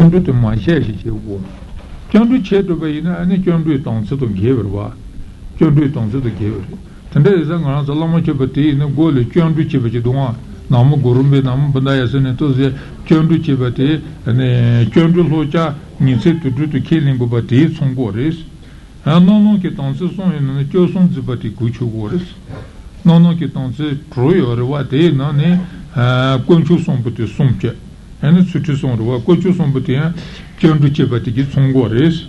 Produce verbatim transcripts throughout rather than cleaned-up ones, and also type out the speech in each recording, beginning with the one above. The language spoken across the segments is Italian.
Chondru to ma she she che wo. Chondru che to be na ne chondru tong se to gever wa. Chondru tong se to gever. Tende se ngana so lama che bati ne go le chondru che be do wa. Namu gurumbe namu banda ya se ne to se chondru che bati ne chondru lo cha ni se to to ke limbo bati song go res. Ah non non che tong se son ne che son zi bati ku chu go res. Non non che tong se proyo re wa de na ne ah kon chu son bati som che. And such son roba, coaches on Butia, John Richie Batigit on Goris.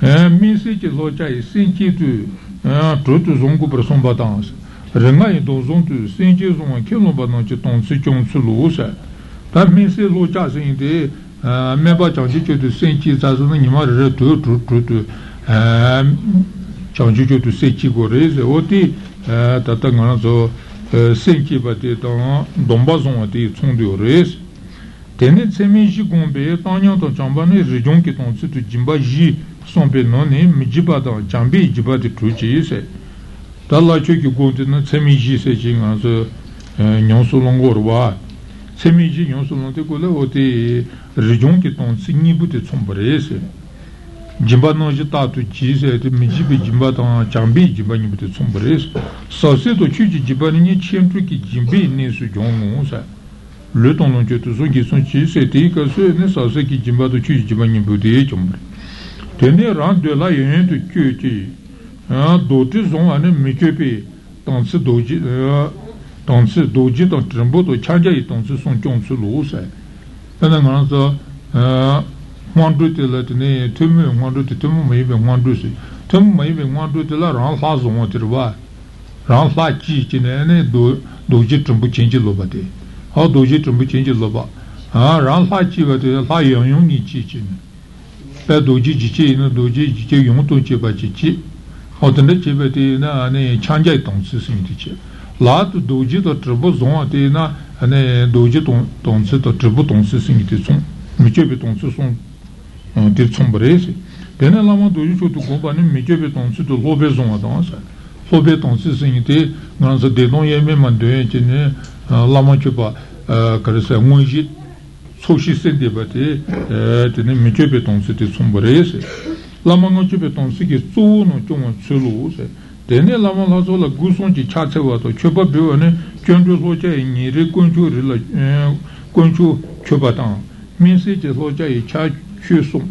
And Missy Locha is sinking to Trot to Zongo Person Batans. Renai dozon to Singes on Kilobaton Sichon Sulusa. That Missy Lochas in the Mabachanjicho to Sinches as an animal to Trot to Chanjicho to Sechi Goris, Oti, Tatanganazo, Sinki Batitan, Dombazon at the Sondores. Tenet semiji gombe tanyan to chambane region ki ton tu jimba ji sombe non ne mijiba da jambi jiba de tuji se dalla chuki gondina semiji se jinga so nyonso longorwa semiji nyonso non te kole oti region ki ton signi but sombre se jimba non jita tu ji se mijiba jimba da jambi jiba ni but sombre so se to chuji jiba ni chimtu ki jimbi ni su jongo sa le temps dont tu son qui sont qui c'était que ce ne ça ce qui jimba de tu jimba ni budi jombre tenir rang de la yen de que tu ah d'autres ont un métier dans ce doji dans ce doji dans trembo de chaja et dans ce son qu'on se lose pendant qu'on ça ah quando tu le tenir tu me quando tu me ben quando tu tu me ben quando tu la rang ça on te va rang ça qui qui ne do doji trembo change le bate how do you change the loba? Ah, round high chiva to the high young chicken. That do you in a doji young to chiva chichi? How the nativity in a change don't seem to chip. Lot doji to trebozon at ina and a doji don't set a treboton sing to some, Micheviton son did some brace. Then a lama do you to go by Micheviton to Lobezon at answer. Lobeton sing it, runs a denoyem and doing. Lama Chupa, Carissa Munjit, so she said the Bate, the name Michepeton City Sombrese. Lama Chupeton Siki, so no Chuman Sulus, then a Lama Lazola Gusonji Chatsavato, Chupa Buone, Chandra Loja in Reconchu Conchu Chupatan, Minsi Loja e Chachusum,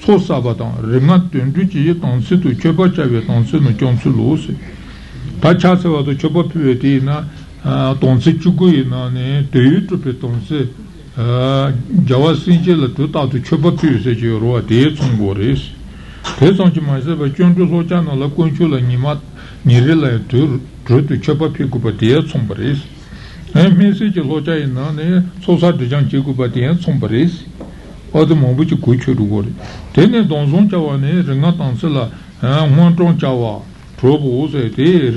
So Sabatan, Renato and Duchi on Situ Chupa Chaveton Sino John Sulus. Tachatsavato Chupa Puetina. Tonse Chukui Nane, Teutupe Tonse, Javasinjela Tuta to Chubapu, said Jero, Dates on Boris. Tess on myself, a Chundus Ochana, La Conchula Nimat, Nirilla, Tur, True to Chubapu, Cubatia, Sombaris. And Message Locha in Nane, Sosa de Janchicubatia, Sombaris, or the Mobuchi Kuchu to worry. Tene Donzon Chavane, Renat Ansela, and Montron Chava, Probos, a day,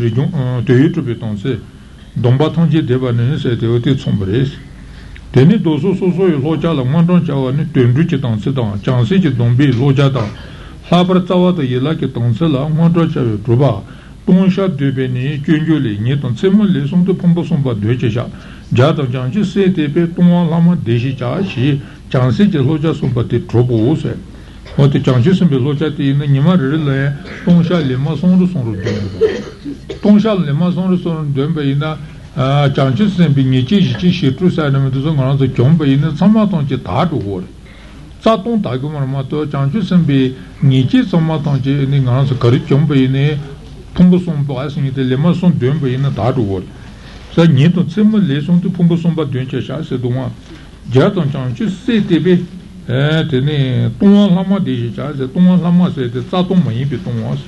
Teutupe Tonse. Dombatanji Devanin said the Otis Sombres. Then it also so Loja, Monton Chavan, to enrich it on Sedan, Chansi Dombi, Lojata, Habratawa, the Yelaki Tonsela, Montocha, Truba, Tonsha Dubeni, Junjuli, Niton Simile, Son to Pombosomba, Ducha, Jata Janji said the Petuan Lama Dejicha, she, Chansi Loja Sombati, Trobose, or the Chansis and Belojati in the Nima Relay, Tonsha Lima Son to Son. Tonsha Lima Son Son Dumbaina, Chanches and Binichi, she true side of the Zonga, the Jombaina, Samatonji Tatu War. Saton Tagumato, Chanches and B. Nichi Samatonji, and the answer Curry Jombaine, Pumbosom passing the Lima Son Dumbaina Tatu War. So Nito Simul Leson to Pumbosomba Duncha, said the one. Jaton Chanches said the bit, and the Tuan Lama Dijaj, the Tuan Lama said the Saton Mayibiton was.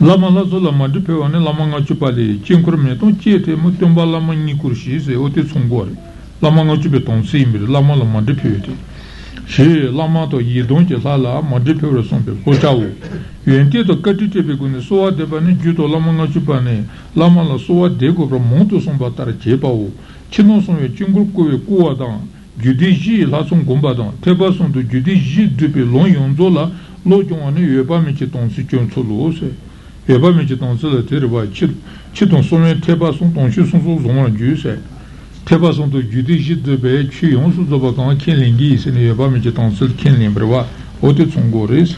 Lama Lazola Madupeone, Lamanga Chupali, Chincrometon, Chiete, Mutumba Lamani Kurshis, Otisungori, Lamanga Chupeton Simbi, Lama Maduputi. She, Lamato, Yedonche Lala, Madupere Sompe, Pochao. You intend to cut it because the Soa Devani Juto Lamanga Chupane, Lama La Soa Dego from Montoson Batar Chepao, Chinoson, Chingurko, Kuadan, Judiji, Lason Gombadan, Tebason to Judiji Dupe Lonionzola, Lojuan, Yabamichiton Sichon Solose. Et pas mais tu t'en sais la terre va chier, tu t'en souviens, t'es pas son ton chien son son son dieu c'est. Teba sono giudici dove ci sono su dove con chi lingi se ne va mi c'è un sul chi limbrava o te sono goris.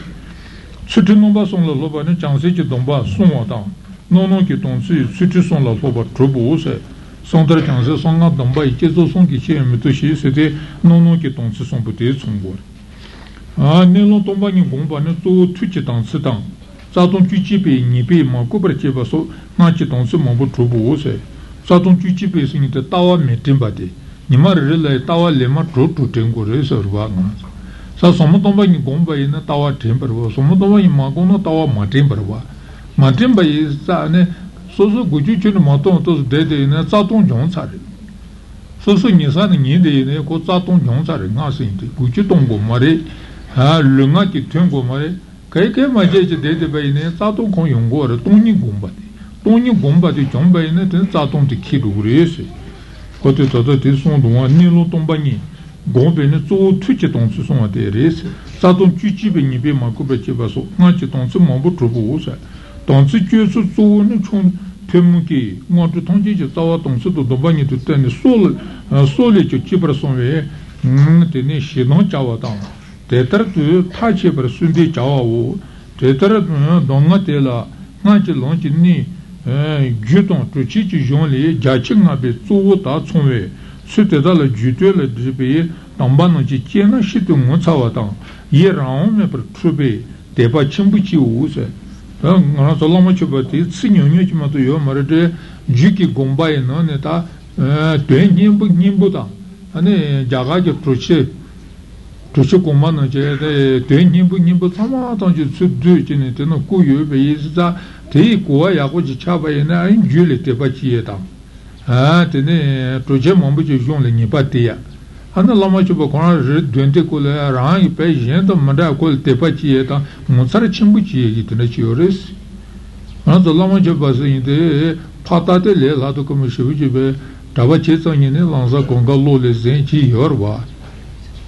Suti non va sono la loba ne chance che non va sono da. Non non che ton si suti sono la loba trobo se sono tre chance sono la non va e che sono che c'è mi tu si se te non non che ton si sono poter sono gor. Ah ne non tomba ni bomba ne tu tu che ton si tan. Sa ton tu ci pe ni pe ma ko perché va so ma che ton si mo trobo se. Saton tutti pensi in te tawa metimbati, ni marrella tawa le ma trotu tengore serva. Sa somotomba in gomba in tawa temperva, somotomba in magono tawa matemperva. Matemba is sane, soso gujuchin maton tos dede in saton jonsare. Soso nisani nide in ko saton jonsare nasinti, guchitongo mare, ha lungati tengo mare, kaike majeje dede by in saton con yongore, toni gombati. Togni gomba di gomba in te zaton di kirurese. Cote toto ti son doa nilo tombani. Gomba in zo tuci ton su son aderese. Zaton tuci beni be ma cobe che baso. Naci ton su mambo trobo ose. Ton su che su zo ne chon temuki. Naci ton ci zawa ton su do dombani tu teni sol sole che ci personve. Te ne shinon chawa tan. Tetar tu ta che personde chawa o. Tetar donna te la. Naci lon ci ni Giuton, tu ci ci giunli, giacing abe, tu ta tsumwe, sute dalla giutu le dribe, tambano ci tiena, shitu mutsavatan, ye raome per trube, tepa cimbuci use, ranzolamo ci batti, signoni ci matu io, marade, giuki gombai non eta, tuen nimbu nimbuta, ane giagagi truce, truce comano ci, tuen nimbu nimbuta, ma tangi su due cineteno, cuyo be isda. Te kuwa yaku chi chaba ina ayin ju le tepa chiye tam. Tene toje mambu chi zion le nipa teya. Ana lama chupa kona ri duente kule rangi pe yin tam mada kule tepa chiye tam. Monsara chimbu chiye ki tene chiyo resi. Ana to lama chupa zi yinde patate le lato kama shivu chibe taba che san yine lanza konga lo le zen chi yorwa.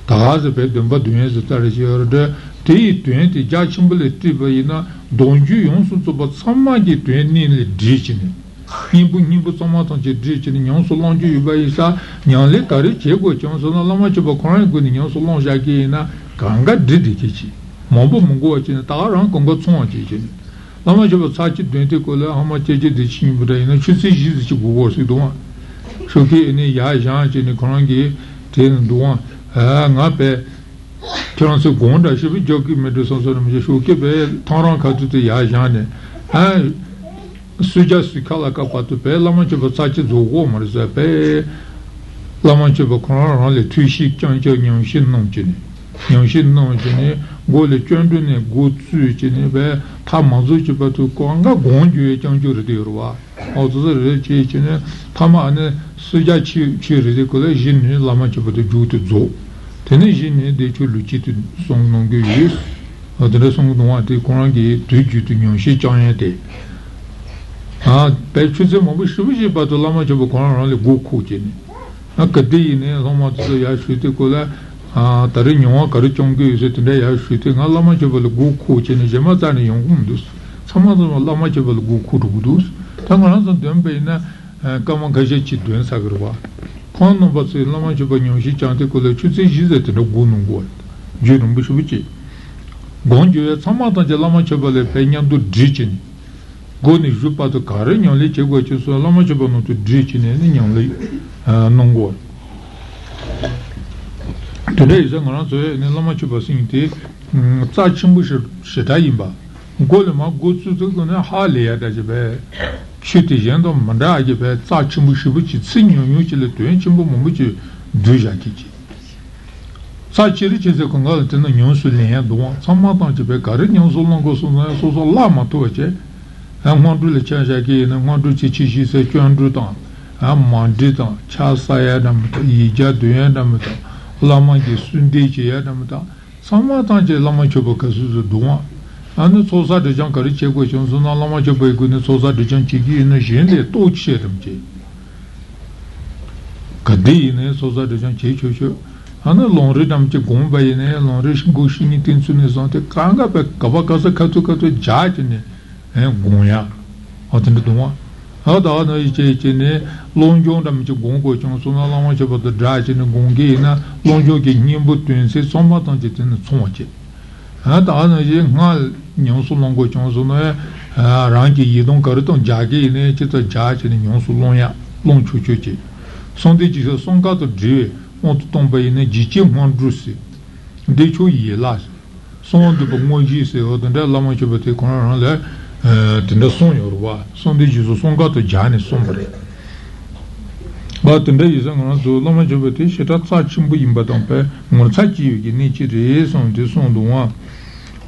Tagazi pe dunba dunye zitari chi yorwa. Te duente ja chimbu le tepa ina Donju yonsu tsuba tsama ki tuen ni le drichini. Nimbu nimbu tsama tanche drichini, nyonsu lonju yuba isa, nyan le tari che go chonsu na lama chiba korani guni nyonsu lonja ki ina ganga dridi kichi. Mambu mungu wachini, taga rang konga tsonga kichini. Lama chiba sachi duente kule hama cheche drichi nibuda ina, chusi jizi chi gugo si duwa. Shuki ini yaa shaan chini korani ki teni duwa, haa nga pe, Tiran se gonda, shibi joki medu sansana mija, shuki pe taran katu te yaa jane. Suja sikala ka patu pe, laman cheba sachi zogo marisa pe, laman cheba koran rale tuishi kyan kya nyanshin nam chini. Nyanshin nam chini, go le chandu ne go tsu chini pe, ta mazu cheba tu koanga gondju ye kyan kya rite yorwa. Aotaza rite chi chini, tama ane suja chi rite kule, jini laman cheba tu jutu zogo. Tene jine dechu luci tu song nongyo yus, adre song nongwa te korangi tu ju tu nyonshi chanya te. Pe chuze mabu shivu je pato lama chaba korang rali go ko jine. Kade yine lama tsa ya shute kola tari nyonwa kari chongyo yuse tene ya shute nga lama chaba le go ko jine jema zane yonkum dus. Sama zama lama chaba le go ko rugu dus. Tanga ranza dunpe ina kama gaje chi duen sagarwa. Quando passei lá mais de banho hoje chante colhe chute gizete no gunungo giro um bicho bicho gonjo é samata de lá mais de balé penhando drichen goni jupa do carinho ali chegou a chuva lá mais de banho tu drichen é nenhum ali não gol today isso agora só é lá mais de passei inte tá chumbo chedaimba gole mas gosto do que não hale é da jebe Shiti jendo manda agibe tsa chimbu shibu chi tsinyo nyo chi le tuen chimbu mumbu chi duja ki chi. Tsa chiri chi ze konga le tena nyon su lenya duwa, tsa matan chi be kari nyon su longo su na so so la matuwa che, ngondru le chan shaki, ngondru chi chi shi se kyondru tan, mandi tan, cha sa ya damita, yija duya damita, lama ki sundi chi ya damita, tsa matan chi lama chubo kasu su duwa. Anne sosa de jan kari che go chon sona lama che boy gune sosa de jan chi gi ne jende to che dem che kadi ne sosa de jan che che che anne lonre dam che gomba ne lonre go shini tin su ne zonte kanga pe kaba kasa katu katu ja ne e gonya atne do wa Tende sonho ruwa, sonde jizo songa to jani sombre. Ba tende jizo ngana zo lama jebete sheta tsa chimbu imba tampe, ngana tsa chiyo ki nichi re sonde sondo wa.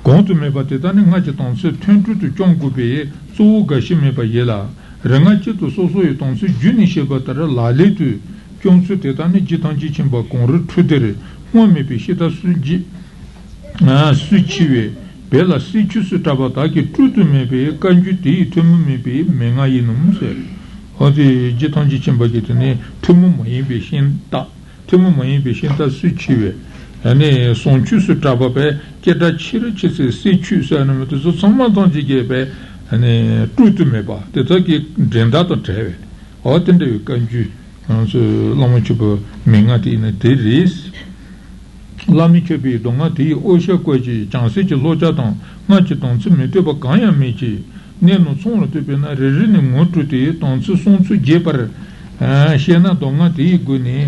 Gontu meba tetani ngache tansi tentu tu chongu peye, soo gashi meba yela. Rengache to soso yo tansi juni sheba tara lale tu, kyonsu tetani jitanji chimba kongru tudere, mwa mebe sheta suji, suchiwe. Bella si chusu tabata ki tutu mebe kanju ti tumu mebe menga yinu muse. Hadi jitanji chimba kitini tumu mayinbe shinta, tumu mayinbe shinta si chiwe. Yani son chusu tababe keda chiri chisi si chusu anamete so samadanji gebe yani tutu meba. Teta ki drendato tewe. Hatindewe kanju lama chupa menga ti ina terisi. Lami chepi donga ti osha kwaji jansi chi loja tang, nga chi tangsi me teba kanya me chi, neno songla tepe na rerini ngotu ti tangsi songsu jepar, shena donga ti guni,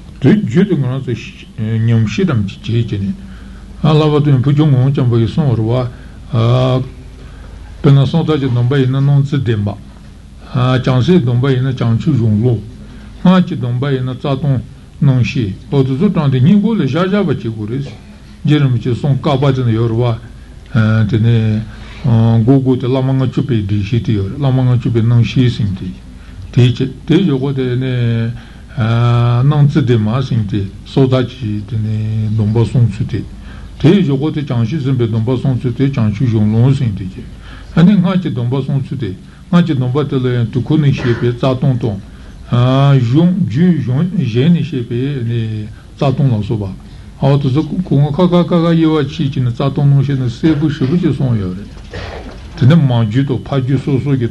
tu juti ngana se nyam shidam chi chi chi ni. Alava tu impucho ngon chamba yi son urwa, pena son taji domba ina nonsi demba, chansi domba ina chanchi zhonglo, hanchi domba ina tsaton nonshi, pato su tante nyingu le shajaba chi gurisi. Jeremiche son kaba tene yorwa tene gogo te lamanga chupi di shi te yor, lamanga chupi nang shi sing te. Teche, teche go tene nang tse de ma sing te, soda chi tene domba son su te. Teche go te chanshi senpe domba son su te, chanshi zhong long sing te che. Ani nga che domba son su te, nga che domba te le tuku ni shepe tsa tong tong, zhong, ju zhong, zhen ni shepe tsa tong la soba. Awa tuzo kunga kaka kaka yewa chi chi na tsato nungshe na sebu shibu chi son yore. Tene manju to paju so so ki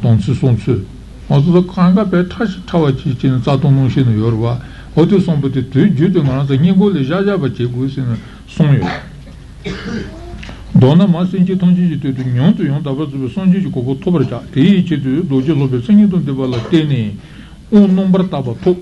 tongsi son tsu. Awa tuzo kanga pe tashi tawa chi chi na tsato nungshe na yorwa. Ote son pati tu ju te ngana tsa nyingo le jajaba che gu se na son yore. Dona ma senji tongji chi tu tu nyon tu yon taba zubi sonji chi koko tobar cha. Teyi chi tu doji lobe senji ton deba la teni. Un nombra taba top.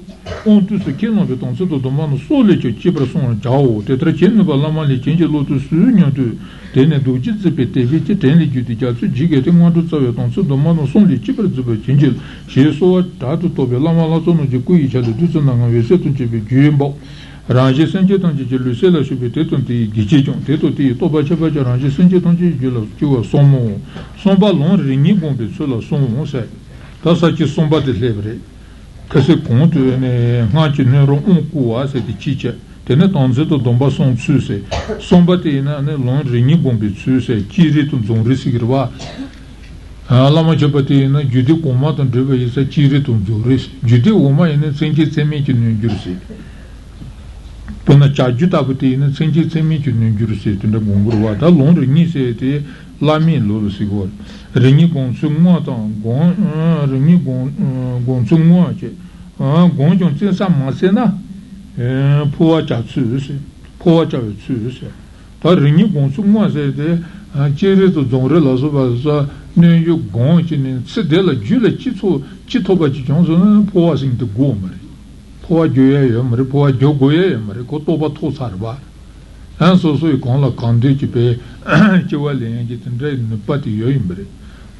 On tu se kino pe tonsi to domano sole che cipra sono ciao, te tra cenne ballama le cenge lotu su nyo tu, te ne doci zipe te vici ten le giuti ciazzi gigete ngadu tsave tonsi domano son le cipra zipe cenge, she soa tatu tobe lama la sono di cui ciale tu se nanga vese tu cipe giumbo. Rangi sence tonci ce luse la shupe te tonti gici cion, te toti toba cepa ce rangi sence tonci ce la ciua somo, somba lon ringi gombe sulla somo se, tasa ci somba de lebre. Kase kontu nga chi nero unkuwa se ti chi che, tene tanzi to domba son tsu se, somba te ina lon ringi gombi tsu se, chi ritu zon risikirwa, lama chepa te ina judi koma tan driba isa chi ritu zon risi, judi oma ina senji tsemi chi nyon jursi, tona cha jutabu te ina senji tsemi chi nyon jursi, tene gongurwa, ta lon ringi se te lami lolo sikor. Ringi gongsu ngwa tang, ringi gongsu ngwa che, gongchong tse sa ma se na, powa cha tsu se, powa cha we tsu se. Ta ringi gongsu ngwa se de, che re to zong re la so ba sa, ne yu gong che ne, tse de la ju le chi to, chi to ba chi chong so na, powa sing te go mare. Powa jo ya ya mare, powa jo go ya ya mare, ko to ba to sar ba. An so so yu gong la kande chi pe, chi wa le yang ki tindre nipa ti yo yin bari.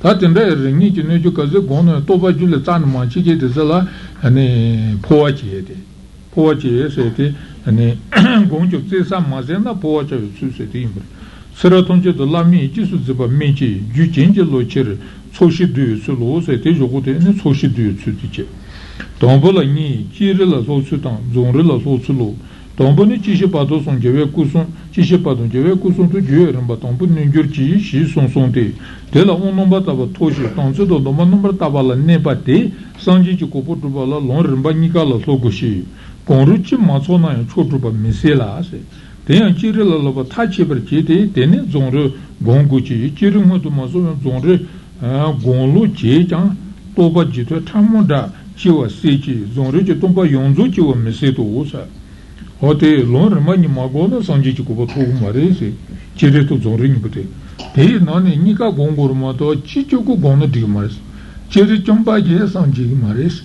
Tatindaya ringi chi nyo ju kaze gona toba ju le tsan ma chi che te zala powa chi ye te. Powa chi ye se te, gong chok tse san ma se na powa cha yu su se te yin bari. Seratonje de la mi ci su ziba mi ci ju chenje lo cer soshi du su lo se te jogo te ne soshi du su ti che. Tombo la ni cire la so su tan zonre la so su lo. Tombo ni ci she pado son jeve kusun ci she pado jeve kusun tu ju eren ba tombo ni jur ci shi son son te. De la on nomba ta ba toshi tanzu do nomba nomba ta ba la ne ba te sanji ci kopo tu ba la lon rimba ni ka la so goshi. Ponru ci ma so na ya chotu ba mi se la se. Tenha tirela lava tachi per cite, tene zonre gonguci, tirimo do maso zonre gonlu ci, toba jito, tamoda, ciwa seci, zonre de tomba yonzo ciwa meseto usa. Ote lor mani magoda sanji cuba marese, cireto zonre nipute. Te nane nica gongurmato, cicuco gono digmas, cire chamba je sanji mares,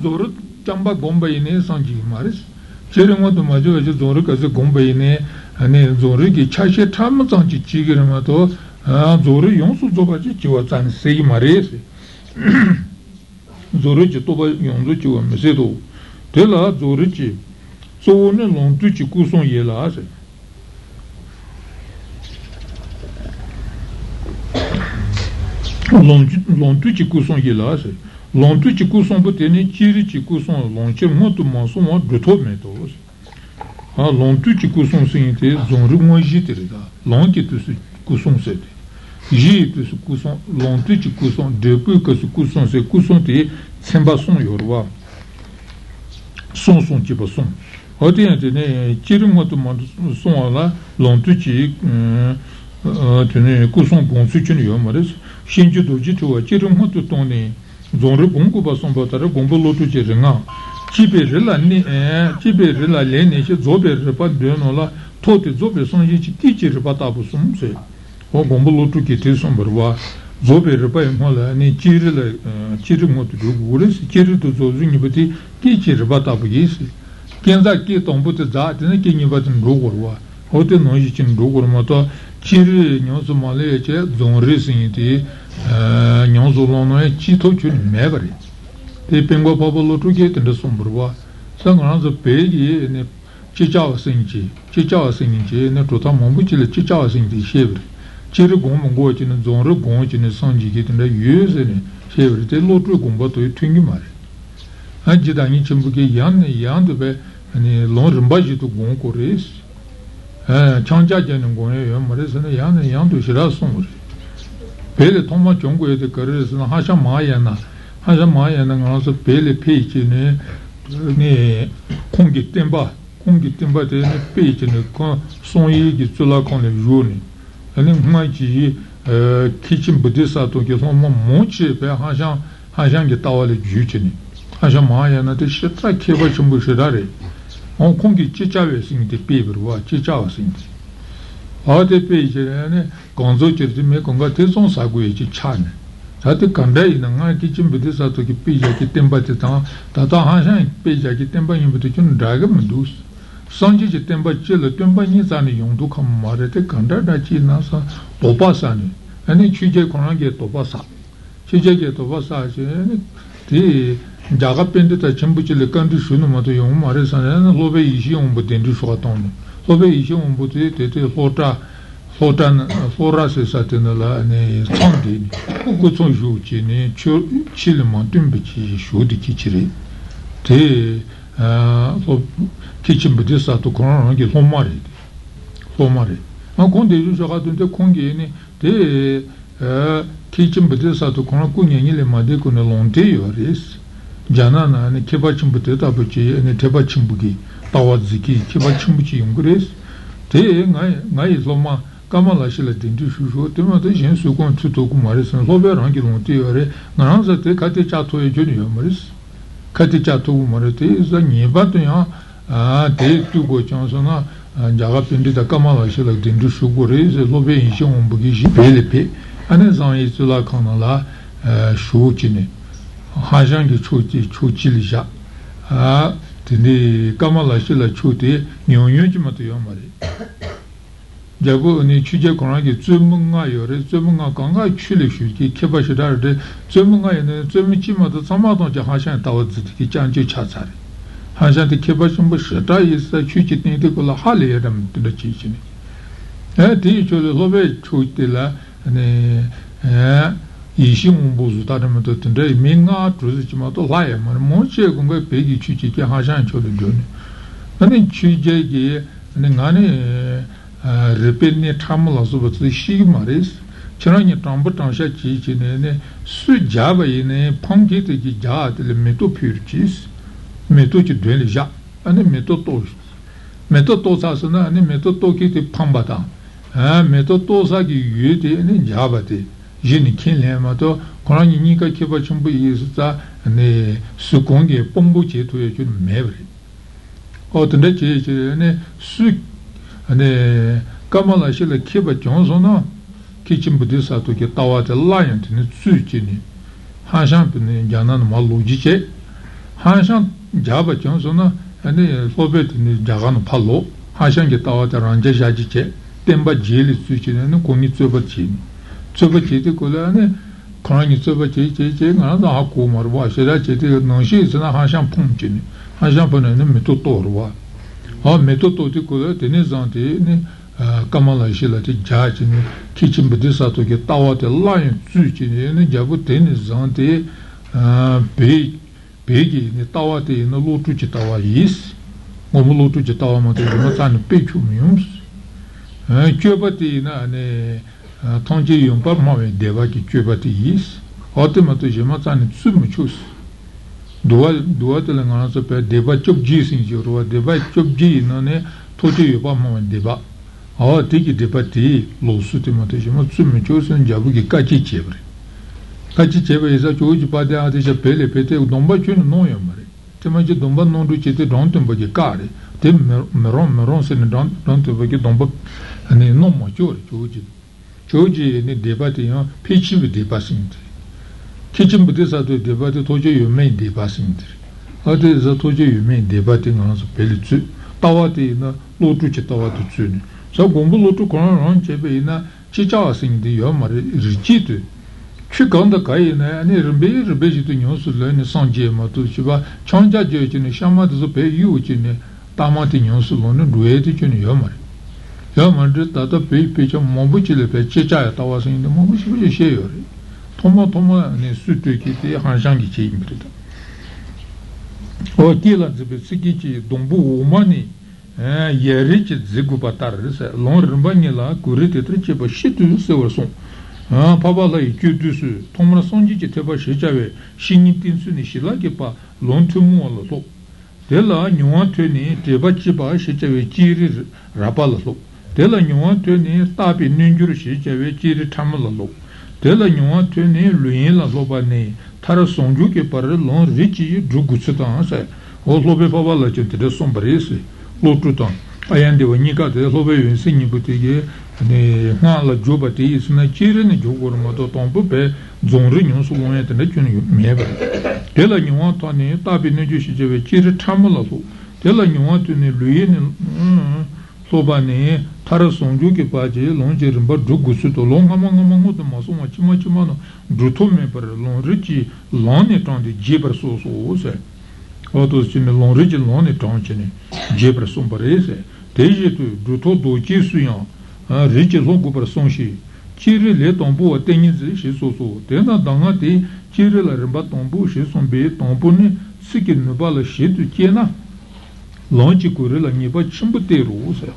zorot chamba gomba ine sanji mares. Cerimo do majo je zoro kaze gombe ne ane zoro ki chashe tam zanji chigirma to zoro yonsu zobaji chiwa san sei mares zoro je toba yonzu chiwa mesedo de la zoro chi so ne lontu chi kuson yela se lontu lontu chi kuson yela se L'ontu ci couson peut tenir, tiri ci couson, l'ontu monte manso, moi de trop métos. Ah, l'ontu ci couson signité, zonru moi jitérida, l'ontu ci couson c'est. J'ai ce couson, l'ontu ci couson, depuis que ce couson c'est couson té, sembasson yorwa. Son son ti basson. Oté intene, tiri moi de son là, l'ontu ci tenez couson bon soutien yomaris, shinji doji toi, tiri moi de ton nez. Zonre bongo bason batara gombo lotu che ringa chibe rela ni chibe rela le ne che zobe repa deno la tote zobe sonje chi ti che repa tabu sumse o gombo lotu che te somberwa zobe repa mola ni chire la chire motu gure si chire to zozin ibati ti che repa tabu yesi kenza ki tombo te za tene ki nibatin rogorwa ote noji chin rogormata chire nyozo male che zonre sinti Nyanzo lono e chito chuni mebari. Te pingwa papa lotu ke tende somburwa. Sangaranza pegi ne chichawa singi, chichawa singi ne tota mambu chile chichawa singi shevri. Chiri gomba goa chini zonre goa chini sanji ke tende yuze ne shevri. Te lotu gomba toye tungi mari. Jidangi chimbuke yan ne yan dube lon rimba jitu goa koresi. Changja jani goa yan mare sene yan ne yan tu shira somburwa. Pele toma chongo ete kare sena hasha maaya na, hasha maaya na nga nasa pele pechi ne, ne kongi tenpa, kongi tenpa te ne pechi ne, sonye ki tsula kone yu ne. Ane nga chi kichin budisa toki soma mochi pe hasha, hasha nge tawale ju chi ne. Hasha maaya na te shetra keba chumbu shirare, on kongi chichawe singi te pebirwa, chichawa singi. Āte pēi chēne, gāngzō chērti mē gāngā te sōng sāguye chī chāne. Tātī kāndāi nā ngā kī chīmbati sātō ki pēi chā ki tēmbā te tāng, tātā hāshāng pēi chā ki tēmbā yīmbati chūn rāga mā dūs. Sāngchī chī tēmbā chēla tēmbā yī sāni yōngdō kā mā rē te kāndā dā chī nā sā tōpā sāni. Āni chī chē kōrā kē tōpā sā. Chī chē kē tōpā sā chēne, tī jāgā pēndi tā chīmbu chēla kāndu shūnu mā tō yōng mā rē sāni, āni lō bē yīshī yōng bō tēndi shukā tōng Sobe ishi umbu te te te hota, hota, hora se satena la ne tsangde ni, kutson shu chi ni, chile mantumbi chi shu di kichiri. Te kichin bide sato korona rangi somari, somari. An konde yu shaka tunte kongi ni, te kichin bide sato korona kunyanyi le made kune lonte yu resi. Jana na ne keba chimbu te tabu chi, ne teba chimbu ki. Tawa ziki, kiba chimbuchi yunguresi. Te ngayi loma kama lashi la dinti shusho, te mata shen sukon tuto kumaresi, lobe rangi lonti yore, ngaranza te kate chato e joni yomaresi. Kate chato kumare te, za nyeba to ya, te tuko chansa na, jaga pindi ta kama lashi la dinti shuguresi, lobe inshi ombuki shi pele pe, ane zanyi zila kana la shuchi ne, hajangi chuchi li sha. Tene kama la shila chote nyon yon chi mato yon mare. Jago ne chuje korangi tsumu nga yore, tsumu nga kanga chule shuki keba shidarde, tsumu nga yone, tsumu chi mato samadon cha hanshan tawa ziti ki chanchi chatsare. Hanshan te keba shimbo shita yisa chuchi tene te kula hali yadam tene chi chine. 메토 ane lobet ni jagan palo hashan ge tawata ranje jaji che temba jeli suchi ne koni tsoba chi tsoba chi de kola ne koni tsoba chi che che na da ko marwa shira che de no shi sna hashan pum chi hashan pone ne meto torwa ha meto to de kola de ne zante ne kamala shila de jaji ne kichin bde sato ge tawata lain suchi ne jabu de ne zante be Pegi ne tawa te ne lotu che tawa is, gomu lotu che tawa ma te ma san pe chu miums. Eh cheba te na ne tanje yum par ma ve deva ki cheba te is, ote ma te ma san tsu mu chus. Dua dua te ngana so pe deva chop ji sin ji ro deva chop ji na ne to te yo pa ma deva. A te ki deva te lo su te ma te ma tsu mu chus en jabu ki ka chi chebre. Kachi chebe isa choji pade adesha pele pete domba chuni non yamare. Temaji domba non ruchete rantumba ki kare. Tem meron meron se ne rantumba ki domba non machore choji. Choji ne debate yon pichibu deba singtiri. Kichimbu desa to debate toje yumein deba singtiri. Ate isa toje yumein debate ngansu pele tsu. Tawate ina lotu che tawate tsuni. Sa gombu lotu koran ran chebe ina chichawa singtiri yamare richitu. Chi ganda kai na ani rimbe rimbe ji tu nyosu le ni sanje ma tu chi ba chanja je ji ni shama de zo pe yu ji ni tama ti nyosu lo ni duye ti ji ni yomar yomar de ta ta pe pe cha mobu ji le pe che cha ya ta wa sin de mobu shi ji she yor tomo tomo ni su tu ki ti han jang ki chi mi ta o ti la de be sigi ji dombu o mani ye ri ji zigu patar se lon rimba ni la kuri ti tri che ba shi tu se wor son 아 파발이 규두스 토므라 손지지 대바 시자베 신인틴스니 실라게파 론투무올로 델라 뉴안테니 대바치바 시자베 지리 라발로 델라 뉴안테니 타비 닌주르 시자베 지리 탐물로 델라 뉴안테니 루인라로 바네 타르 손주게 파르 론 리치 두구츠탄세 올로베 파발라 쳔테 손브레스 로투탄 아얀데오 니가데 로베 인스니부티게 네 하나 줘버티 있으나 치르는 줘고르마도 돈부베 존르는 소원에데 주는 메바 될라니 원토니 답이는 주시제베 치르 참물로 될라니 원토니 루이는 소바니 타르송주게 바제 론제르바 두구스도 롱가망가망고도 마소마 치마치마노 두토메버 론르지 론에탄데 제버소소세 오토스치네 론르지 론에탄치네 제버송바레세 데제투 두토 도치수양 Ricci zongu per sonshi, chiri le tombu wa tengi zi shi so so, tena danga te chiri la rimba tombu shi sonbe tombu ni siki nipa la shi tu che na, lanchi kuri la nipa chimbu te ru se,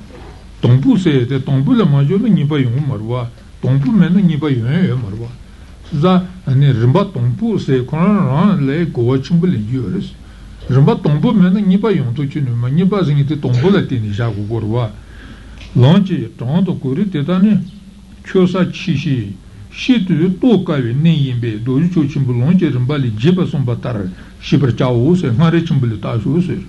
tombu se te tombu la majo la nipa yungu marwa, tombu mena nipa yungu yu marwa, siza rimba tombu se koran ran le gowa chimbu le yu res, rimba tombu mena nipa yungu to chinu ma nipa zingi te tombu la teni sha gu gorwa, lanchi tanto kuri tetane chosa chishi shi tu to kawe ne yimbe doji chochimbu lanchi rimbali jeba somba tar shibra cha ose ngare chimbuli ta ose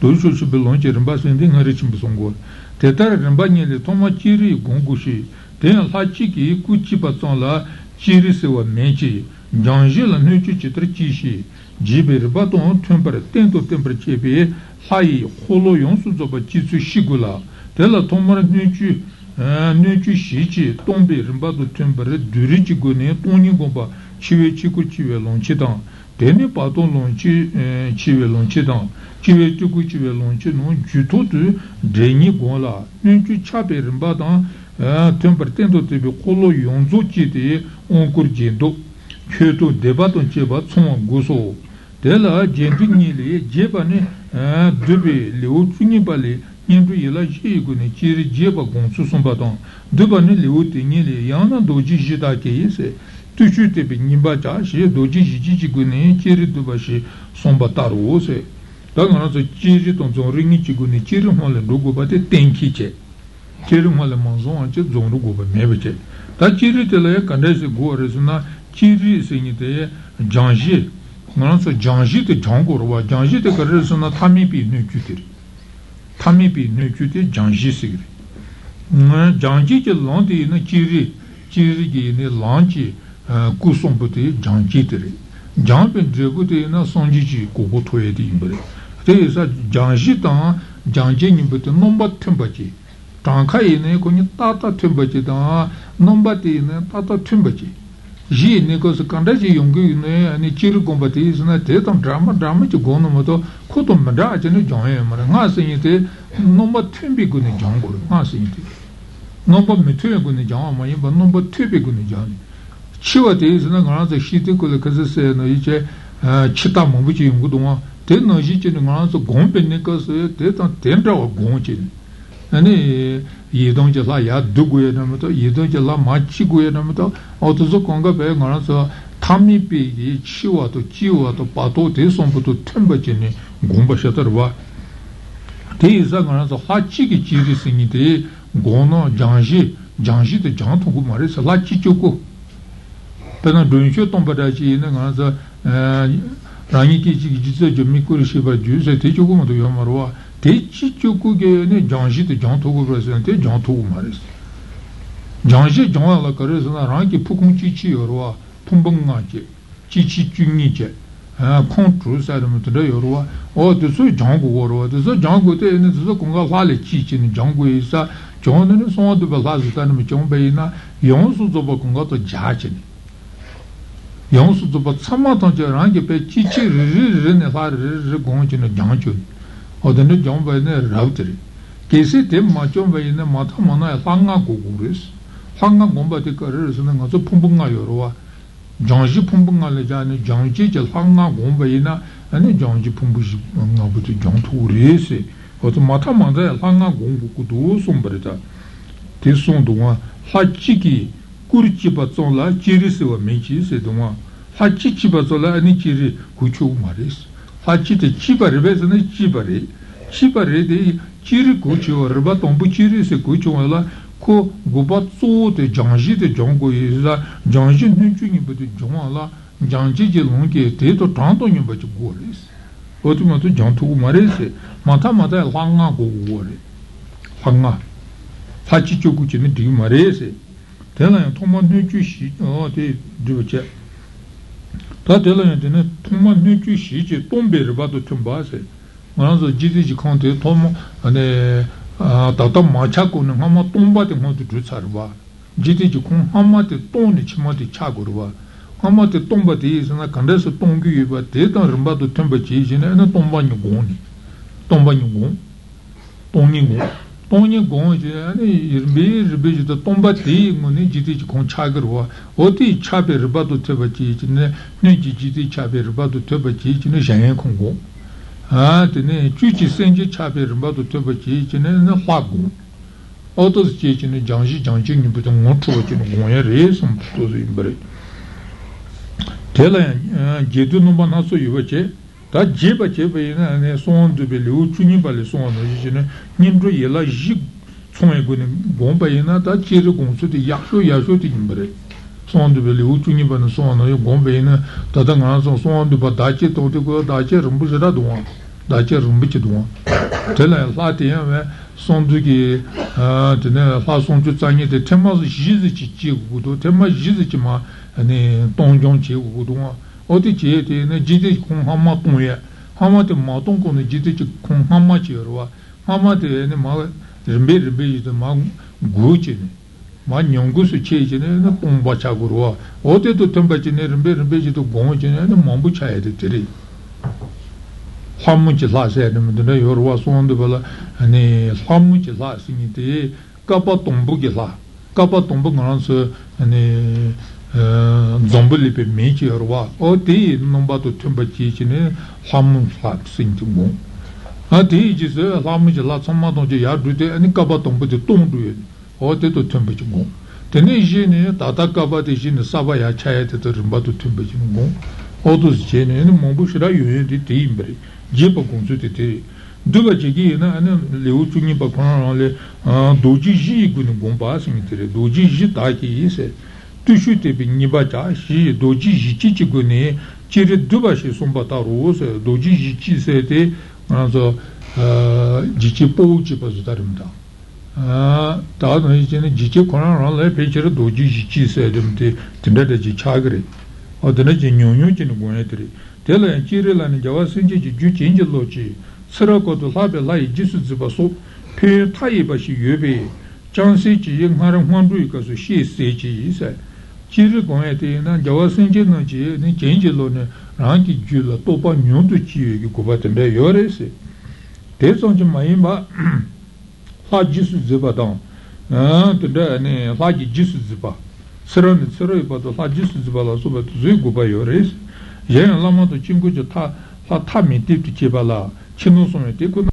doji chochimbu lanchi rimba sende ngare chimbu songo tetare rimba nyele toma chiri gongushi ten la chiki kuchi patson la chiri sewa menchi janji la nuchi chitra chishi jibe riba ton tempere tento tempere chebe hai holo yonsu zoba chitsu shigula Tela tomara nunchu, nunchu shichi, tombe rimbadu tumbare, durichi gune, toni gomba, chiwe chiku chiwe lonchi dan, teni paton lonchi chiwe lonchi dan, chiwe chiku chiwe lonchi non, juto tu, deni gongla, nunchu chape rimbadan, temper tento te be kolo yonzo chi te onkur jendo che to debaton che ba tsoma goso dela jendo ni le jeba ne debe le otuni bale yendo yela ji go ne chiri jeba gonso sombaton deba ne le otuni le yana doji jida ke yese tuchu te be nimba cha she doji jiji go ne chiri deba she sombataro se dagana so chiri tonzo ringi chi go ne chiri hole dogo ba te tenki che Chiri mali manzon anche zonru goba mebeche. Ta chiri telaya kandese go resuna chiri singi te janji. Ngoran so janji te jangorwa, janji te karesuna tamipi nukutiri. Tamipi nukutiri janji sigiri. Janji che lanti ina chiri, chiri ki ina lanchi kusompote janji tiri. Janpen drepote ina sanji chi gogo toye di imbari. Te isa janji tanga janji nimbote nomba tempachi. Tankai ne koni tata tumbachi da nombati ne tata tumbachi ji ne ko kandaji yongi ne ani chiri gombati isna te tam drama drama chi gonomo to koto mada ajene joye mara nga sinite nomba tumbi gune jangor nga sinite nomba mitue gune jangama yimba nomba tubi gune jani chiwa te isna ngana ze shite ko le kaze se no iche chita mombuchi yongu doma te no ji chi ngana ze gombe ne ko se te tam tendra wa gonchi ane yedon je la ya duguye namato yedon je la machi guye namato otozo konga be ngara so tammi pe gi chiwa to chiwa to pato te sompo to tembache ne gomba shatar wa te za ngara so hachi gi chiri singi te gono janji janji te janto gu mare sa la chi choko pena duncho tomba da chi ne ngara so rangi ki chi gi zo jomi kuri shiba ju se te choko mo do yomarwa te chi choku ge ne janji te jantogu presente jantogu mares janji janwa la kare sana rangi pukung chi chi yorwa pumbunga che chi chi chungi che kontru saramata da yorwa o desu jangu yorwa desu jangu te ne desu konga lale chi chi ne jangu isa jone ne songa duba lazi tanima chombe ina yonsu zoba konga to ja chi ne yonsu zoba tsama tangche rangi pe chi chi riri riri ne la riri riri gong chi ne janchu ne Adını canbayına rağdırır. Kese de maçanbayına matamana hanga kokuruz. Hanga gombatı kararısının azı pumbunga yoruva. Canji pumbunga ile yani canji cel hanga gombayına yani canji pumbunga budu can tuğresi. Adı matamanda hanga gombukudu sombarıda. Teson duğa haççı ki kurçı batsanla çirisi ve meçisi duğa. Haççı çibatsanla yani çiri huçu umarız. Hachi te chibari vese ne chibari, chibari te chiri kuchiwa, riba tombu chiri se kuchiwa la ko guba tso te janji te jango yisa, janji nunchu nipa te jangwa la, janji je longi te to tanto nipa che go resi. Otu mato janto kuma resi, mata mata langa go go re, langa. Hachi choku chi ne digma resi, tena ya toma nunchu shi, te diwa che. Tadela yantene toma nunchu shi che tombe riba to tumba se. Maranzo jidi ji kante toma tata macha kone hama tomba te kante dhutsa riba. Jidi ji kone hama te toni chima te chago riba. Hama te tomba te isana kandesa tongi yiba te tan riba to tumba chi isina ena tomba nyi goni. Tomba nyi goni. Tongi goni. Tongi goni jina ribi ribi jita tomba te ngoni jidi ji kone chago riba. Oti chape riba tu teba chi chi ne, ne chi chi ti chape riba tu teba chi chi ne zhanyan kongo. Tene, chu chi senji chape riba tu teba chi chi ne, ne hua gong. Otos chi chi ne, jangshi jangshi nipu te ngon chuwa chi ne, gongya re sam puto su imbari. Tela, jedu nomba naso yuwa che, ta jeba che bayi na, son dupe liu, chuni bali son na chi chi ne, nindru yela ji tsonga go ne, gong bayi na, ta chiri gong su te yakshu yakshu te imbari. Sondu beli uchungi bani sona yu gombe na tata ngana son sondu ba dachi tote kuwa dachi rumbu shira duwa, dachi rumbu chi duwa. Tela la tiyan we sondu ki la sondu tsanyi te tema jizi chi chi kukudu, tema jizi chi ma tongjiong chi kukudu wa. Oti chi te jidi kong hama tongye, hama te ma tong kong jidi chi kong hama chi yorwa, hama te ma rimbe rimbe jidi ma gu chi ne. ma nyungu su che che ne pomba cha guruwa ote to tempa che ne rinpe rinpe che to gong che ne mambu cha ya te tere hamu che la se ne mdana yorwa sondu bala hamu che la singi te kapa tombu ke la kapa tombo ngana se zombo lipe mechi arwa o te nomba to temba chichi ne hamun flap sinti mo a te ji se hamun ji la somma don ji ya du te ani kapa tombo ji tong du o te to temba ji mo te ne ji ne tata kapa te ji ne saba ya chaye te to rimba to temba ji mo o to ji ne mombu shira yu ne te imbre ji pa konzu te te dua chigi na le uchungi pa kono le doji ji gun gomba simitre doji ji ta ki ise tushu te bi niba ta shi doji ji chi chi gune chire dua shi somba ta ro se doji ji chi se te anzo ji chi pou chi pa zutarim da ta no ji ji chi kono le pe chire doji ji chi se dem te tinda de ji chagre odena ji nyonyo ji gune tre te le chire la ni jawa sin ji ju chi ji lo chi Sarakoto labe lai jisu zibaso, pe taibashi yube, jansi chi yinghara huandui kasu shi se chi yisai. Chiri gongye te na jawa senje na chi, ni genji lo ne rangi ju la topa nyondu chi yuegi guba tanda yore se. Te sanji mayimba, la jisu ziba dang, tanda ne la jisu ziba. Sarani sarai bada la jisu ziba la soba tuzui guba yore se. Yen lama to chingu ja ta, la ta mi tepti cheba la, Chino sono te, con